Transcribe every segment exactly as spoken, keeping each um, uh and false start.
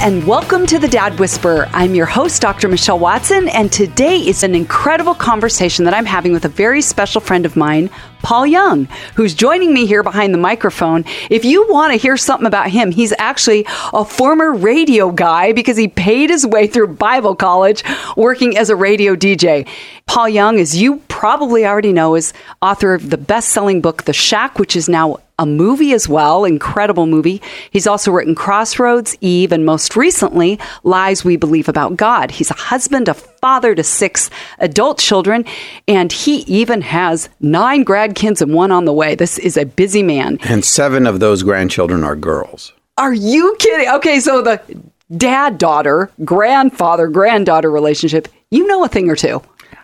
and welcome to the Dad Whisperer. I'm your host, Doctor Michelle Watson, and today is an incredible conversation that I'm having with a very special friend of mine, Paul Young, who's joining me here behind the microphone. If you want to hear something about him, he's actually a former radio guy because he paid his way through Bible college working as a radio D J. Paul Young, as you probably already know, is author of the best-selling book, The Shack, which is now a movie as well, incredible movie. He's also written Crossroads, Eve, and most recently, Lies We Believe About God. He's a husband, a father to six adult children, and he even has nine grandkids and one on the way. This is a busy man. And seven of those grandchildren are girls. Are you kidding? Okay, so the dad-daughter, grandfather-granddaughter relationship, you know a thing or two.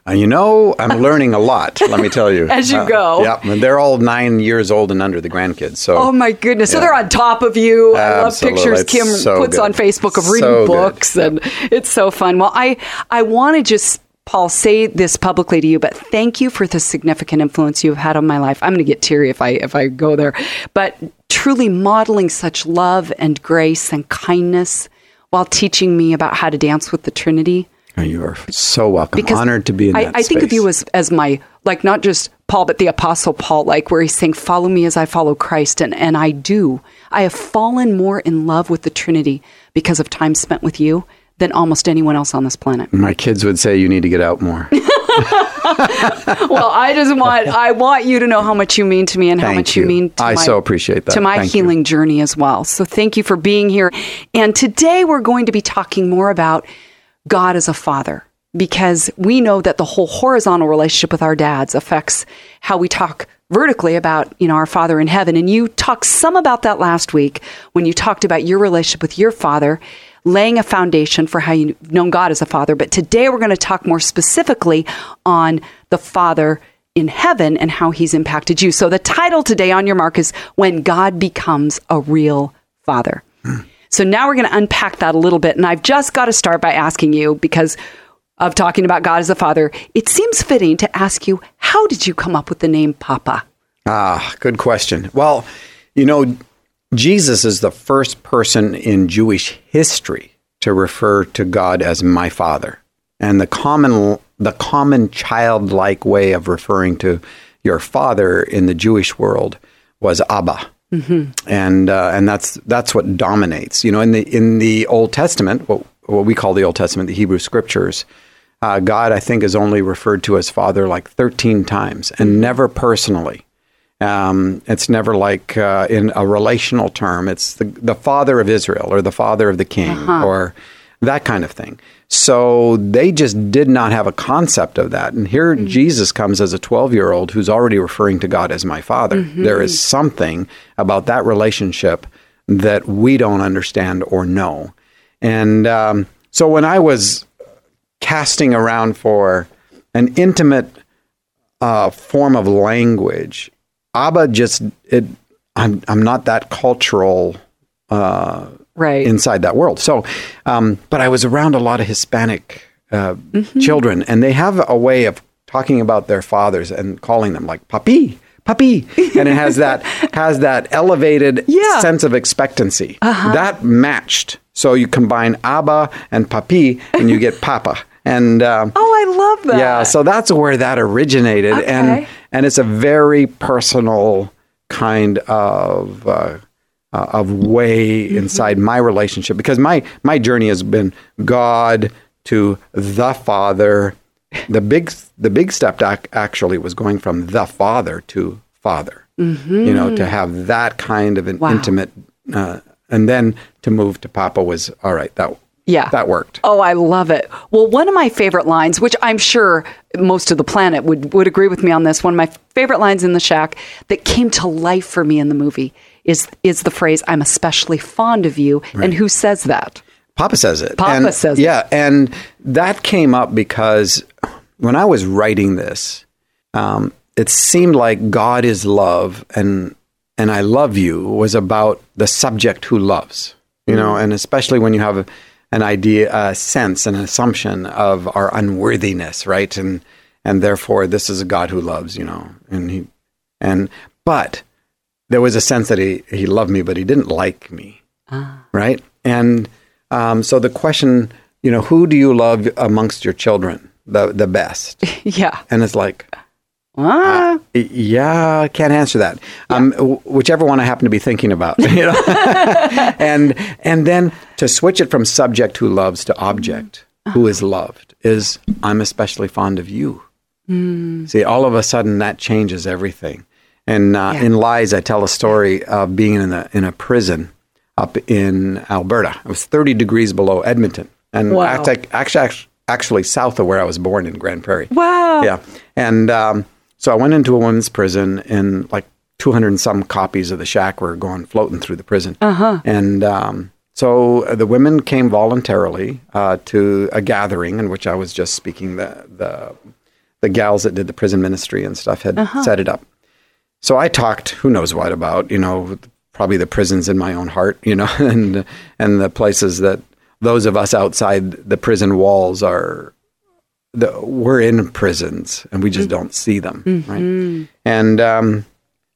And you know, I'm learning a lot, let me tell you. As you uh, go. Yeah, and they're all nine years old and under, the grandkids. So, oh, my goodness. Yeah. So they're on top of you. Absolutely. I love pictures it's Kim so puts good. on Facebook of reading so books, good. and yep. It's so fun. Well, I, I want to just, Paul, say this publicly to you, but thank you for the significant influence you've had on my life. I'm going to get teary if I if I go there. But truly modeling such love and grace and kindness while teaching me about how to dance with the Trinity. You are so welcome. Because Honored to be in I, that I space. think of you as, as my, like, not just Paul, but the Apostle Paul, like where he's saying, follow me as I follow Christ. And, and I do. I have fallen more in love with the Trinity because of time spent with you than almost anyone else on this planet. My kids would say you need to get out more. Well, I just want, I want you to know how much you mean to me and thank how much you, you mean to I my, so appreciate that. To my thank healing you. journey as well. So thank you for being here. And today we're going to be talking more about God as a father, because we know that the whole horizontal relationship with our dads affects how we talk vertically about, you know, our Father in heaven. And you talked some about that last week when you talked about your relationship with your father, laying a foundation for how you've known God as a father. But today we're going to talk more specifically on the Father in heaven and how he's impacted you. So the title today, on your mark, is When God Becomes a Real Father. Mm. So now we're going to unpack that a little bit. And I've just got to start by asking you, because of talking about God as a father, it seems fitting to ask you, how did you come up with the name Papa? Ah, good question. Well, you know, Jesus is the first person in Jewish history to refer to God as my father. And the common, the common childlike way of referring to your father in the Jewish world was Abba. Mm-hmm. And uh, and that's that's what dominates. You know, in the in the Old Testament, what, what we call the Old Testament, the Hebrew Scriptures, uh, God, I think, is only referred to as Father like thirteen times, and never personally. Um, it's never like uh, in a relational term. It's the the Father of Israel or the Father of the King uh-huh. or that kind of thing. So they just did not have a concept of that. And here mm-hmm. Jesus comes as a twelve-year-old who's already referring to God as my father. Mm-hmm. There is something about that relationship that we don't understand or know. And um, so when I was casting around for an intimate uh, form of language, Abba just, it, I'm, I'm not that cultural uh Right. inside that world. So, um, but I was around a lot of Hispanic uh, mm-hmm. children, and they have a way of talking about their fathers and calling them like papi, papi, and it has that has that elevated yeah. sense of expectancy uh-huh. that matched. So you combine Abba and papi, and you get Papa. And um, oh, I love that. Yeah, so that's where that originated, okay. and and it's a very personal kind of. Uh, Uh, of way inside mm-hmm. my relationship, because my, my journey has been God to the Father. The big the big step ac- actually was going from the Father to Father, mm-hmm. you know, to have that kind of an wow. intimate, uh, and then to move to Papa was, all right, that yeah. that worked. Oh, I love it. Well, one of my favorite lines, which I'm sure most of the planet would, would agree with me on this, one of my favorite lines in The Shack that came to life for me in the movie is is the phrase, I'm especially fond of you. Right. And who says that? Papa says it. Papa and, says yeah, it. Yeah, and that came up because when I was writing this, um, it seemed like God is love, and and I love you was about the subject who loves, you know, and especially when you have an idea, a sense, an assumption of our unworthiness, right? And and therefore, this is a God who loves, you know, and he, and, but there was a sense that he, he loved me, but he didn't like me, ah. right? And Um, so the question, you know, who do you love amongst your children the the best? Yeah. And it's like, ah. Uh, yeah, I can't answer that. Yeah. Um, w- whichever one I happen to be thinking about. You know? and and then to switch it from subject who loves to object who is loved is I'm especially fond of you. Mm. See, all of a sudden that changes everything. And uh, yeah. in Lies, I tell a story of being in a in a prison up in Alberta. It was thirty degrees below Edmonton, and wow. actually, actually, actually south of where I was born in Grand Prairie. Wow. Yeah, and um, so I went into a women's prison, and like two hundred and some copies of The Shack were going floating through the prison. Uh huh. And um, so the women came voluntarily uh, to a gathering in which I was just speaking. The the the gals that did the prison ministry and stuff had uh-huh. set it up. So I talked, who knows what about, you know, probably the prisons in my own heart, you know, and and the places that those of us outside the prison walls are, the, we're in prisons and we just don't see them, mm-hmm. right? And um,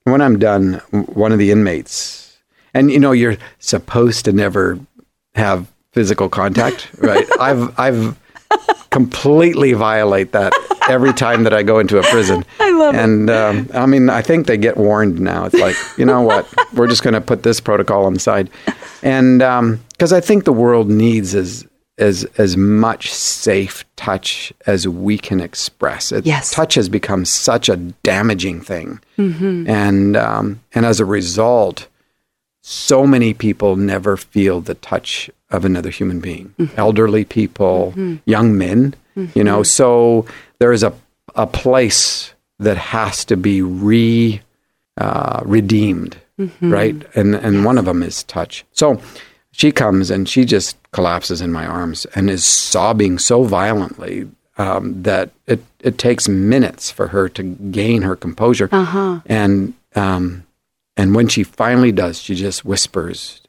when I'm done, one of the inmates, and you know, you're supposed to never have physical contact, right? I've I've completely violate that every time that I go into a prison. I love and, it. And um, I mean, I think they get warned now. It's like, you know what? We're just going to put this protocol on the side. And because um, I think the world needs as as as much safe touch as we can express. It, yes. Touch has become such a damaging thing. Mm-hmm. And um, and as a result, so many people never feel the touch of another human being, mm-hmm. elderly people, mm-hmm. young men, mm-hmm. you know. So there is a a place that has to be re uh, redeemed, mm-hmm. right? And and one of them is touch. So she comes and she just collapses in my arms and is sobbing so violently um, that it it takes minutes for her to gain her composure. Uh-huh. And um, and when she finally does, she just whispers,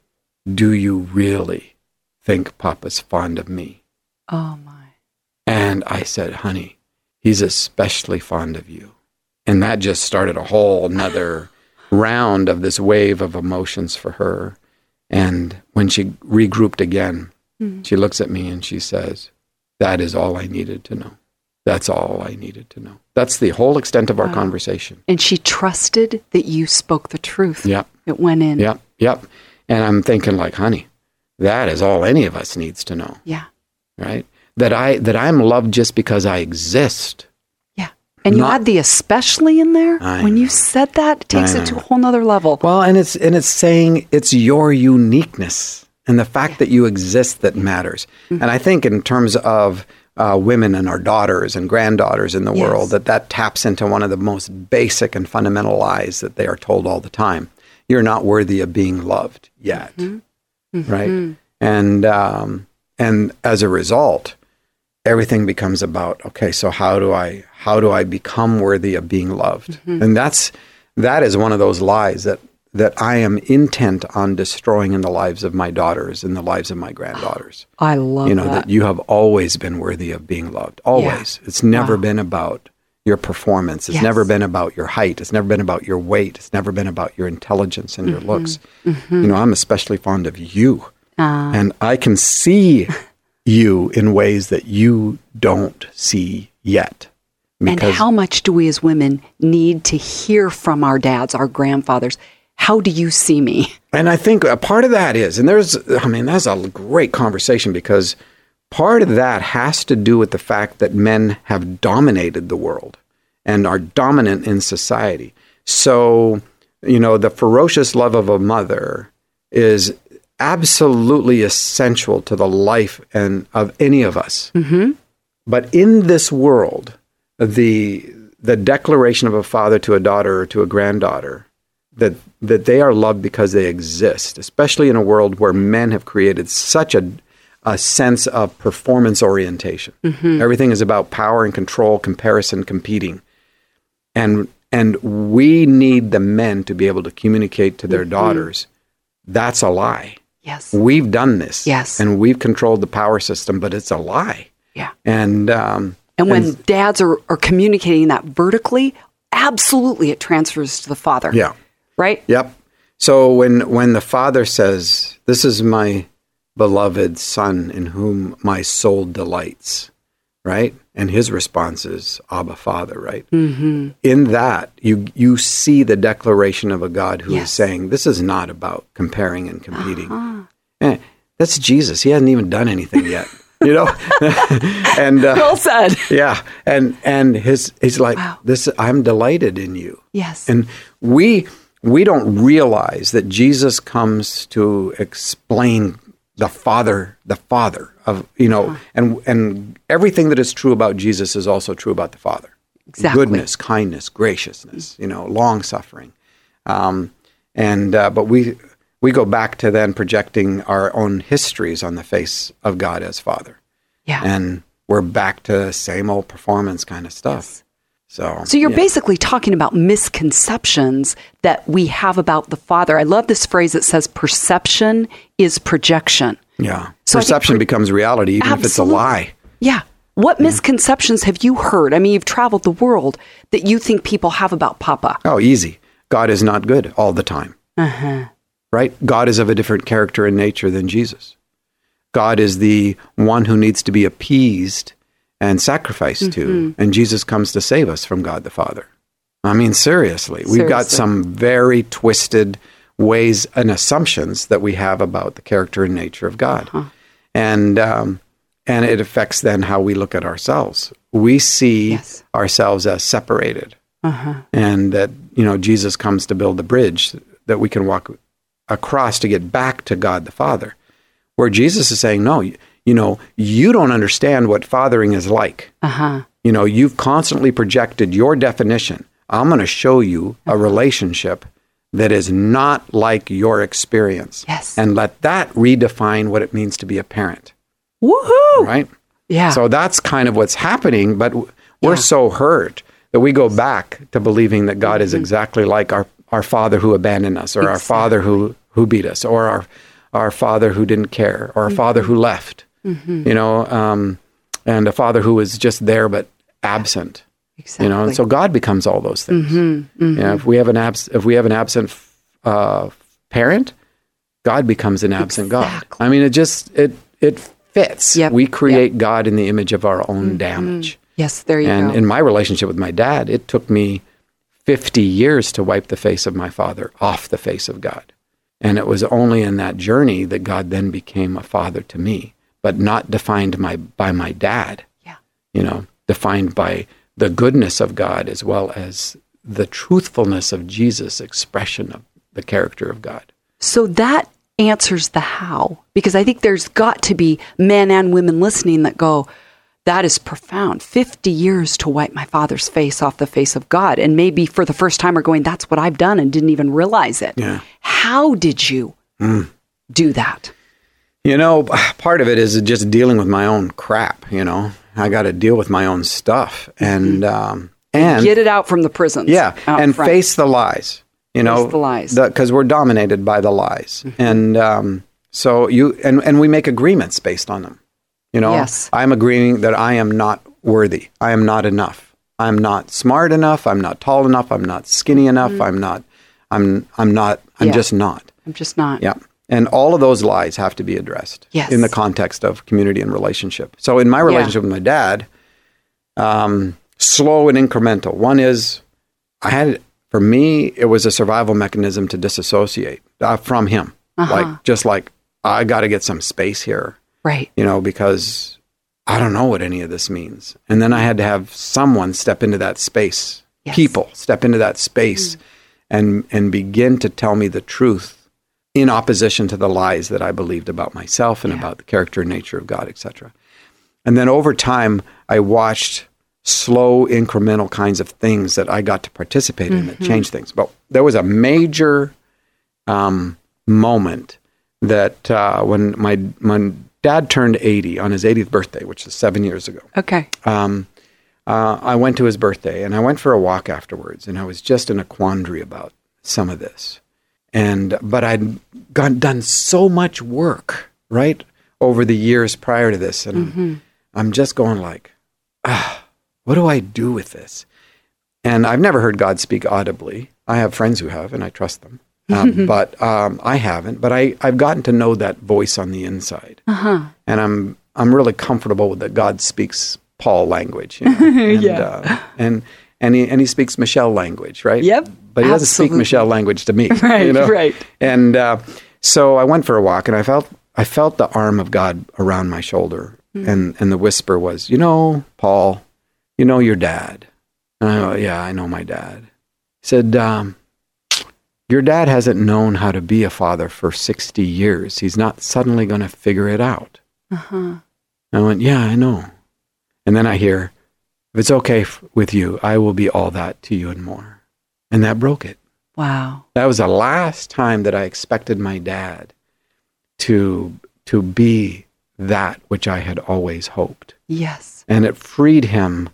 "Do you really think Papa's fond of me?" Oh, my. And I said, "Honey, he's especially fond of you." And that just started a whole nother round of this wave of emotions for her. And when she regrouped again, mm-hmm. she looks at me and she says, "That is all I needed to know. That's all I needed to know." That's the whole extent of our wow. conversation. And she trusted that you spoke the truth. Yep. It went in. Yep, yep. And I'm thinking like, honey, that is all any of us needs to know. Yeah. Right? That, I, that I'm loved just because I exist. Yeah. And Not, you had the especially in there. I when know. You said that, it takes it to a whole nother level. Well, and it's and it's saying it's your uniqueness and the fact yeah. that you exist that matters. Mm-hmm. And I think in terms of uh, women and our daughters and granddaughters in the yes. world, that that taps into one of the most basic and fundamental lies that they are told all the time. You're not worthy of being loved yet. Mm-hmm. Mm-hmm. Right? And um, and as a result, everything becomes about, okay, so how do I how do I become worthy of being loved? Mm-hmm. And that's that is one of those lies that, that I am intent on destroying in the lives of my daughters, in the lives of my granddaughters. Oh, I love that. You know, that. that you have always been worthy of being loved. Always. Yeah. It's never wow. been about your performance. It's yes. never been about your height. It's never been about your weight. It's never been about your intelligence and mm-hmm. your looks. Mm-hmm. You know, I'm especially fond of you. Uh, and I can see you in ways that you don't see yet. And how much do we as women need to hear from our dads, our grandfathers? How do you see me? And I think a part of that is, and there's, I mean, that's a great conversation because part of that has to do with the fact that men have dominated the world and are dominant in society. So, you know, the ferocious love of a mother is absolutely essential to the life and of any of us. Mm-hmm. But in this world, the the declaration of a father to a daughter or to a granddaughter that that they are loved because they exist, especially in a world where men have created such a a sense of performance orientation. Mm-hmm. Everything is about power and control, comparison, competing. And and we need the men to be able to communicate to their mm-hmm. daughters, that's a lie. Yes. We've done this. Yes. And we've controlled the power system, but it's a lie. Yeah. And um, and when and, dads are, are communicating that vertically, absolutely it transfers to the father. Yeah. Right? Yep. So when when the father says, "This is my beloved Son in whom my soul delights, right? And his response is, Abba, Father, right? Mm-hmm. In that, you you see the declaration of a God who yes. is saying, this is not about comparing and competing. Uh-huh. Eh, that's Jesus. He hasn't even done anything yet, you know? and uh, Well said. Yeah. And and his he's like, wow. This I'm delighted in you. Yes. And we we don't realize that Jesus comes to explain the Father, the Father of, you know, uh-huh. and and everything that is true about Jesus is also true about the Father. Exactly. Goodness, kindness, graciousness, you know, long-suffering. Um, and, uh, but we we go back to then projecting our own histories on the face of God as Father. Yeah. And we're back to same old performance kind of stuff. Yes. So, so you're yeah. basically talking about misconceptions that we have about the Father. I love this phrase that says perception is projection. Yeah. So perception pre- becomes reality, even absolutely. If it's a lie. Yeah. What yeah. misconceptions have you heard? I mean, you've traveled the world that you think people have about Papa. Oh, easy. God is not good all the time. Uh-huh. Right? God is of a different character and nature than Jesus. God is the one who needs to be appeased and sacrifice mm-hmm. to, and Jesus comes to save us from God the Father. I mean, seriously, seriously. We've got some very twisted ways and assumptions that we have about the character and nature of God. Uh-huh. And um, and it affects then how we look at ourselves. We see yes. ourselves as separated, uh-huh. and that, you know, Jesus comes to build the bridge that we can walk across to get back to God the Father, where Jesus is saying, no, you know, you don't understand what fathering is like. Uh-huh. You know, you've constantly projected your definition. I'm going to show you uh-huh. a relationship that is not like your experience. Yes. And let that redefine what it means to be a parent. Woohoo! Right? Yeah. So that's kind of what's happening, but we're yeah. so hurt that we go back to believing that God mm-hmm. is exactly like our, our father who abandoned us, or exactly. our father who, who beat us, or our, our father who didn't care, or our mm-hmm. father who left. Mm-hmm. You know, um, and a father who is just there but absent. Exactly. You know, and so God becomes all those things. Mm-hmm. Mm-hmm. You know, if we have an abs- if we have an absent uh, parent, God becomes an absent exactly. God. I mean, it just it it fits. Yep. We create yep. God in the image of our own mm-hmm. damage. Yes, there you and go. And in my relationship with my dad, it took me fifty years to wipe the face of my father off the face of God, and it was only in that journey that God then became a father to me. But not defined my, by my dad, yeah. you know, defined by the goodness of God as well as the truthfulness of Jesus' expression of the character of God. So that answers the how, because I think there's got to be men and women listening that go, that is profound. fifty years to wipe my father's face off the face of God. And maybe for the first time are going, that's what I've done and didn't even realize it. Yeah. How did you mm. do that? You know, part of it is just dealing with my own crap, you know. I got to deal with my own stuff and... Um, and get it out from the prisons. Yeah, and front. Face the lies, you know. Face the lies. Because we're dominated by the lies. Mm-hmm. And um, so you... And, and we make agreements based on them, you know. Yes. I'm agreeing that I am not worthy. I am not enough. I'm not smart enough. I'm not tall enough. I'm not skinny enough. Mm-hmm. I'm not... I'm I'm not... I'm yeah. just not. I'm just not. Yeah. And all of those lies have to be addressed yes. in the context of community and relationship. So in my relationship yeah. with my dad, um, slow and incremental. One is, I had for me, it was a survival mechanism to disassociate uh, from him. Uh-huh. Like, just like, I got to get some space here. Right. You know, because I don't know what any of this means. And then I had to have someone step into that space. Yes. People step into that space mm. and and begin to tell me the truth. In opposition to the lies that I believed about myself and yeah. about the character and nature of God, et cetera. And then over time, I watched slow, incremental kinds of things that I got to participate mm-hmm. in that changed things. But there was a major um, moment that uh, when my my dad turned eighty on his eightieth birthday, which was seven years ago. Okay. Um, uh, I went to his birthday, and I went for a walk afterwards, and I was just in a quandary about some of this. And, but I'd gone, done so much work, right, over the years prior to this. And mm-hmm. I'm, I'm just going like, ah, what do I do with this? And I've never heard God speak audibly. I have friends who have, and I trust them. um, but um, I haven't. But I, I've gotten to know that voice on the inside, uh-huh. and I'm I'm really comfortable with that. God speaks Paul language, you know? and, yeah, uh, and and he and he speaks Michelle language, right? Yep. But he Absolutely. doesn't speak Michelle language to me, right? You know? Right. And uh, so I went for a walk, and I felt I felt the arm of God around my shoulder, mm. and and the whisper was, you know, Paul, you know your dad. And I go, yeah, I know my dad. He said, um, your dad hasn't known how to be a father for sixty years. He's not suddenly going to figure it out. Uh-huh. And I went, yeah, I know. And then I hear, if it's okay f- with you, I will be all that to you and more. And that broke it. Wow. That was the last time that I expected my dad to to be that which I had always hoped. Yes. And it freed him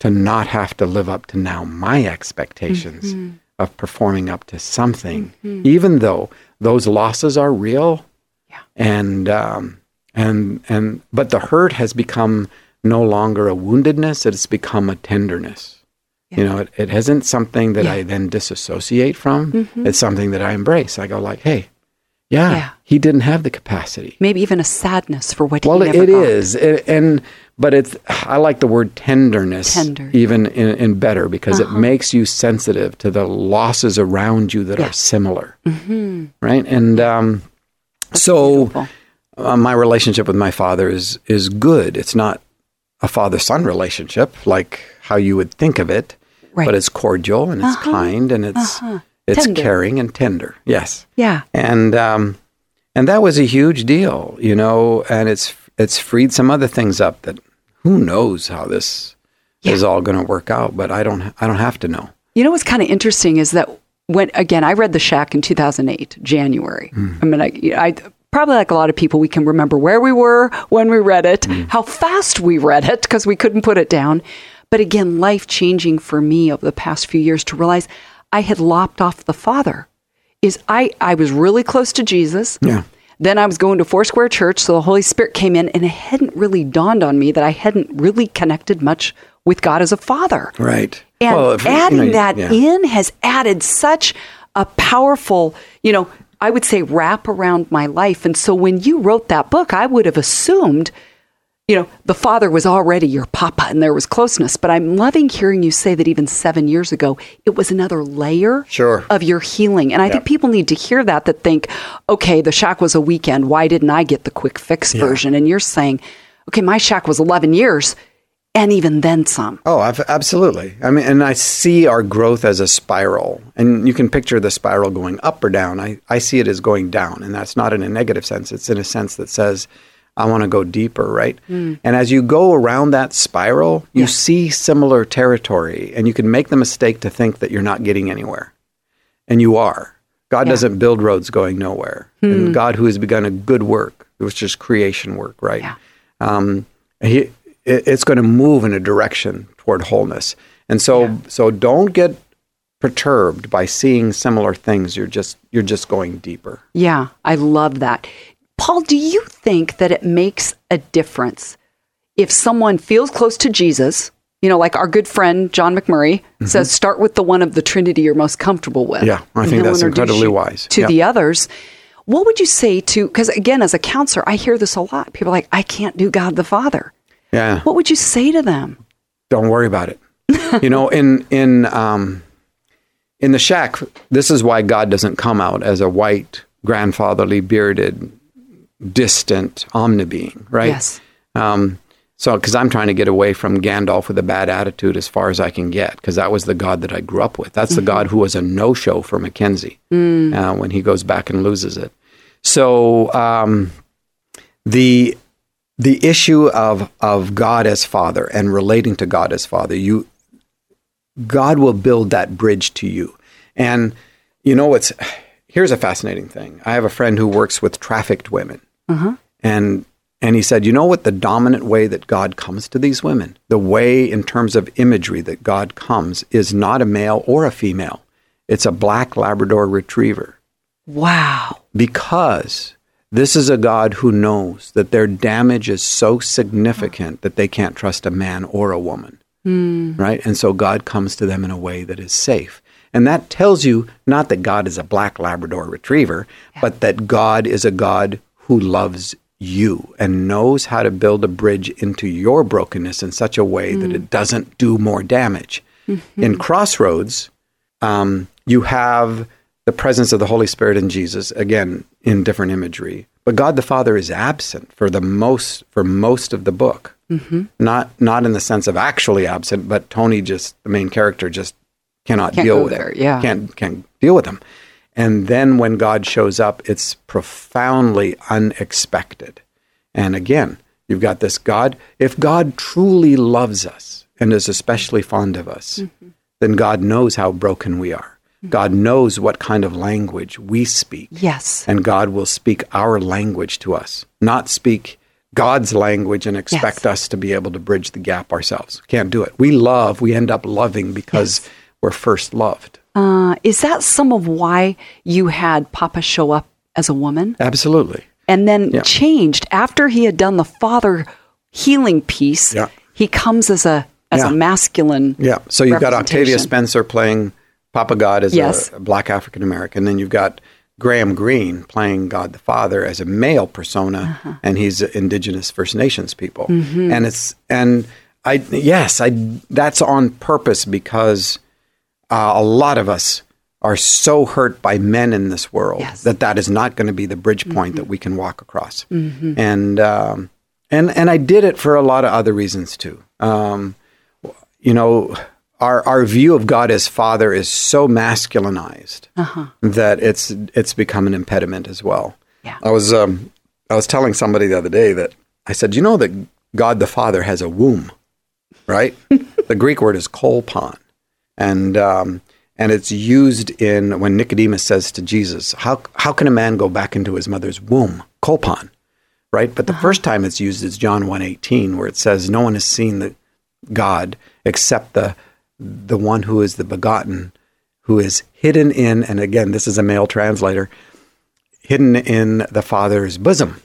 to not have to live up to now my expectations mm-hmm. of performing up to something, mm-hmm. even though those losses are real, yeah. and um, and and but the hurt has become no longer a woundedness; it's become a tenderness. Yeah. You know, it, it isn't something that yeah. I then disassociate from. Mm-hmm. It's something that I embrace. I go like, hey. Yeah, yeah, he didn't have the capacity. Maybe even a sadness for what well, he never got. Well, it is, it, and but it's. I like the word tenderness Tender. even in, in better because uh-huh. it makes you sensitive to the losses around you that yeah. are similar, mm-hmm. right? And um, so uh, my relationship with my father is is good. It's not a father-son relationship like how you would think of it, right. but it's cordial and it's uh-huh. kind and it's... Uh-huh. It's tender. Caring and tender, yes. Yeah. And um, and that was a huge deal, you know, and it's it's freed some other things up that who knows how this yeah. is all going to work out, but I don't I don't have to know. You know what's kind of interesting is that when, again, I read The Shack in two thousand eight, January. Mm. I mean, I, I probably like a lot of people, we can remember where we were when we read it, mm. how fast we read it because we couldn't put it down. But again, life-changing for me over the past few years to realize I had lopped off the father. Is I, I was really close to Jesus. Yeah. Then I was going to Foursquare Church, so the Holy Spirit came in, and it hadn't really dawned on me that I hadn't really connected much with God as a father. Right. And well, if, adding you know, that yeah. in has added such a powerful, you know, I would say wrap around my life. And so when you wrote that book, I would have assumed, you know, the father was already your papa and there was closeness, but I'm loving hearing you say that even seven years ago, it was another layer sure. of your healing. And I yeah. think people need to hear that, that think, okay, the shack was a weekend. Why didn't I get the quick fix yeah. version? And you're saying, okay, my shack was eleven years and even then some. Oh, I've, absolutely. I mean, and I see our growth as a spiral, and you can picture the spiral going up or down. I, I see it as going down, and that's not in a negative sense. It's in a sense that says, I want to go deeper, right? Mm. And as you go around that spiral, you yeah. see similar territory, and you can make the mistake to think that you're not getting anywhere. And you are. God yeah. doesn't build roads going nowhere. Mm. And God who has begun a good work, which is creation work, right? Yeah. Um, he, it, it's going to move in a direction toward wholeness. And so yeah. so don't get perturbed by seeing similar things. You're just you're just going deeper. Yeah, I love that. Paul, do you think that it makes a difference if someone feels close to Jesus, you know, like our good friend, John McMurray, mm-hmm. says, start with the one of the Trinity you're most comfortable with. Yeah, I think that's incredibly wise. To yeah. the others. What would you say to, because again, as a counselor, I hear this a lot. People are like, I can't do God the Father. Yeah. What would you say to them? Don't worry about it. you know, in, in, um, in The Shack, this is why God doesn't come out as a white, grandfatherly, bearded, distant omnibeing, right? Yes. Um, so, because I'm trying to get away from Gandalf with a bad attitude as far as I can get, because that was the God that I grew up with. That's mm-hmm. the God who was a no-show for Mackenzie mm. uh, when he goes back and loses it. So, um, the the issue of of God as Father and relating to God as Father, you God will build that bridge to you, and you know what's. Here's a fascinating thing. I have a friend who works with trafficked women. Uh-huh. And and he said, you know what the dominant way that God comes to these women, the way in terms of imagery that God comes is not a male or a female. It's a black Labrador retriever. Wow. Because this is a God who knows that their damage is so significant that they can't trust a man or a woman. Mm. Right? And so God comes to them in a way that is safe. And that tells you not that God is a black Labrador retriever, yeah. but that God is a God who loves you and knows how to build a bridge into your brokenness in such a way mm. that it doesn't do more damage. Mm-hmm. In Crossroads, um, you have the presence of the Holy Spirit and Jesus, again, in different imagery. But God the Father is absent for the most for most of the book. Mm-hmm. Not not in the sense of actually absent, but Tony, just the main character, just cannot can't deal with there. It. Yeah. Can't can't deal with him. And then when God shows up, it's profoundly unexpected. And again, you've got this God. If God truly loves us and is especially fond of us, mm-hmm. then God knows how broken we are. God knows what kind of language we speak. Yes. And God will speak our language to us, not speak God's language and expect yes. us to be able to bridge the gap ourselves. Can't do it. We love, we end up loving because yes. we're first loved. Uh, is that some of why you had Papa show up as a woman? Absolutely. And then yeah. changed after he had done the father healing piece, yeah. he comes as a as yeah. a masculine. Yeah. So you've got Octavia Spencer playing Papa God as yes. a, a black African-American. Then you've got Graham Greene playing God the Father as a male persona, uh-huh. and he's indigenous First Nations people. Mm-hmm. And it's and I yes, I that's on purpose because uh, a lot of us are so hurt by men in this world yes. that that is not going to be the bridge point mm-hmm. that we can walk across. Mm-hmm. And, um, and, and I did it for a lot of other reasons too. Um, you know... Our our view of God as Father is so masculinized uh-huh. that it's it's become an impediment as well. Yeah. I was um, I was telling somebody the other day that I said, you know that God the Father has a womb, right? The Greek word is kolpon, and um, and it's used in when Nicodemus says to Jesus, how how can a man go back into his mother's womb? Kolpon, right? But the uh-huh. first time it's used is John one eighteen, where it says, no one has seen the God except the the one who is the begotten, who is hidden in, and again, this is a male translator, hidden in the Father's bosom.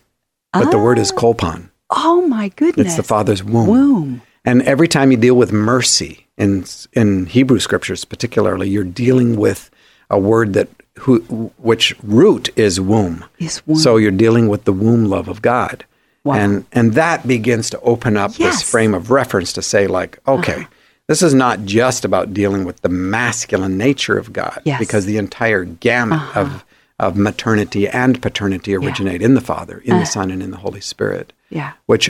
But ah. the word is kolpon. Oh my goodness. It's the Father's womb. Womb. And every time you deal with mercy, in in Hebrew scriptures particularly, you're dealing with a word that who which root is womb. Is womb. So you're dealing with the womb love of God. Wow. And, and that begins to open up yes. this frame of reference to say like, okay, uh-huh. this is not just about dealing with the masculine nature of God, yes. because the entire gamut uh-huh. of of maternity and paternity originate yeah. in the Father, in uh-huh. the Son, and in the Holy Spirit, yeah. which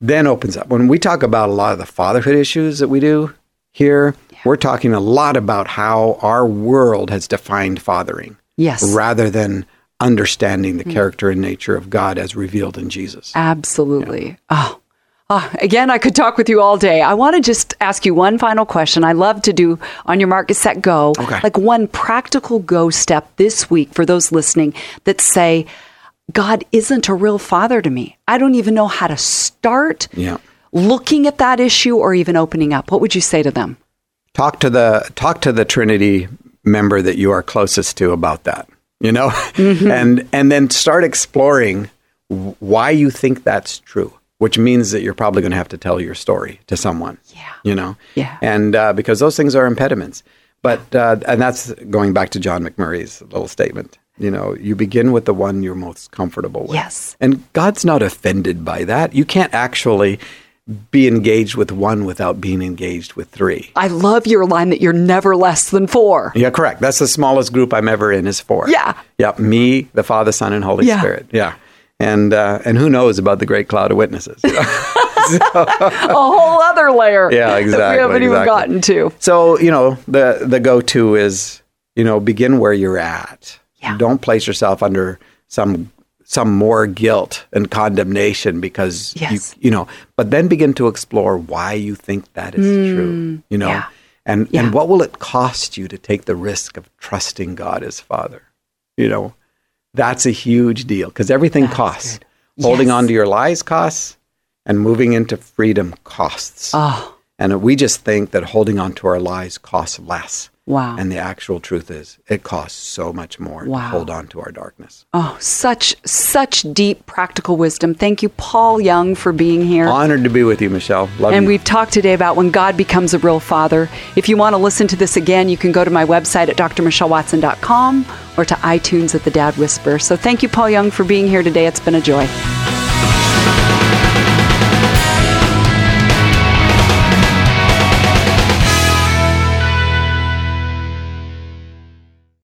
then opens up. When we talk about a lot of the fatherhood issues that we do here, yeah. we're talking a lot about how our world has defined fathering, yes. rather than understanding the mm. character and nature of God as revealed in Jesus. Absolutely. Yeah. Oh. Uh, again, I could talk with you all day. I want to just ask you one final question. I love to do on your mark, set, go, okay. like one practical go step this week for those listening that say, God isn't a real father to me. I don't even know how to start yeah. looking at that issue or even opening up. What would you say to them? Talk to the talk to the Trinity member that you are closest to about that, you know, mm-hmm. and and then start exploring why you think that's true. Which means that you're probably going to have to tell your story to someone, yeah. you know, yeah. and uh, because those things are impediments. But uh, and that's going back to John McMurray's little statement. You know, you begin with the one you're most comfortable with. Yes, and God's not offended by that. You can't actually be engaged with one without being engaged with three. I love your line that you're never less than four. Yeah, correct. That's the smallest group I'm ever in is four. Yeah, yep. Me, the Father, Son, and Holy yeah. Spirit. Yeah. And uh, and who knows about the great cloud of witnesses? You know? so, a whole other layer yeah, exactly, that we haven't exactly. even gotten to. So, you know, the, the go-to is, you know, begin where you're at. Yeah. Don't place yourself under some some more guilt and condemnation because, yes. you, you know, but then begin to explore why you think that is mm, true, you know, yeah. And, yeah. and what will it cost you to take the risk of trusting God as Father, you know? That's a huge deal because everything That's costs. Yes. Holding on to your lies costs and moving into freedom costs. Oh. And we just think that holding on to our lies costs less. Wow. And the actual truth is, it costs so much more wow. to hold on to our darkness. Oh, such, such deep practical wisdom. Thank you, Paul Young, for being here. Honored to be with you, Michelle. Love and you. We've talked today about when God becomes a real father. If you want to listen to this again, you can go to my website at dr michelle watson dot com or to iTunes at the Dad Whisperer. So thank you, Paul Young, for being here today. It's been a joy.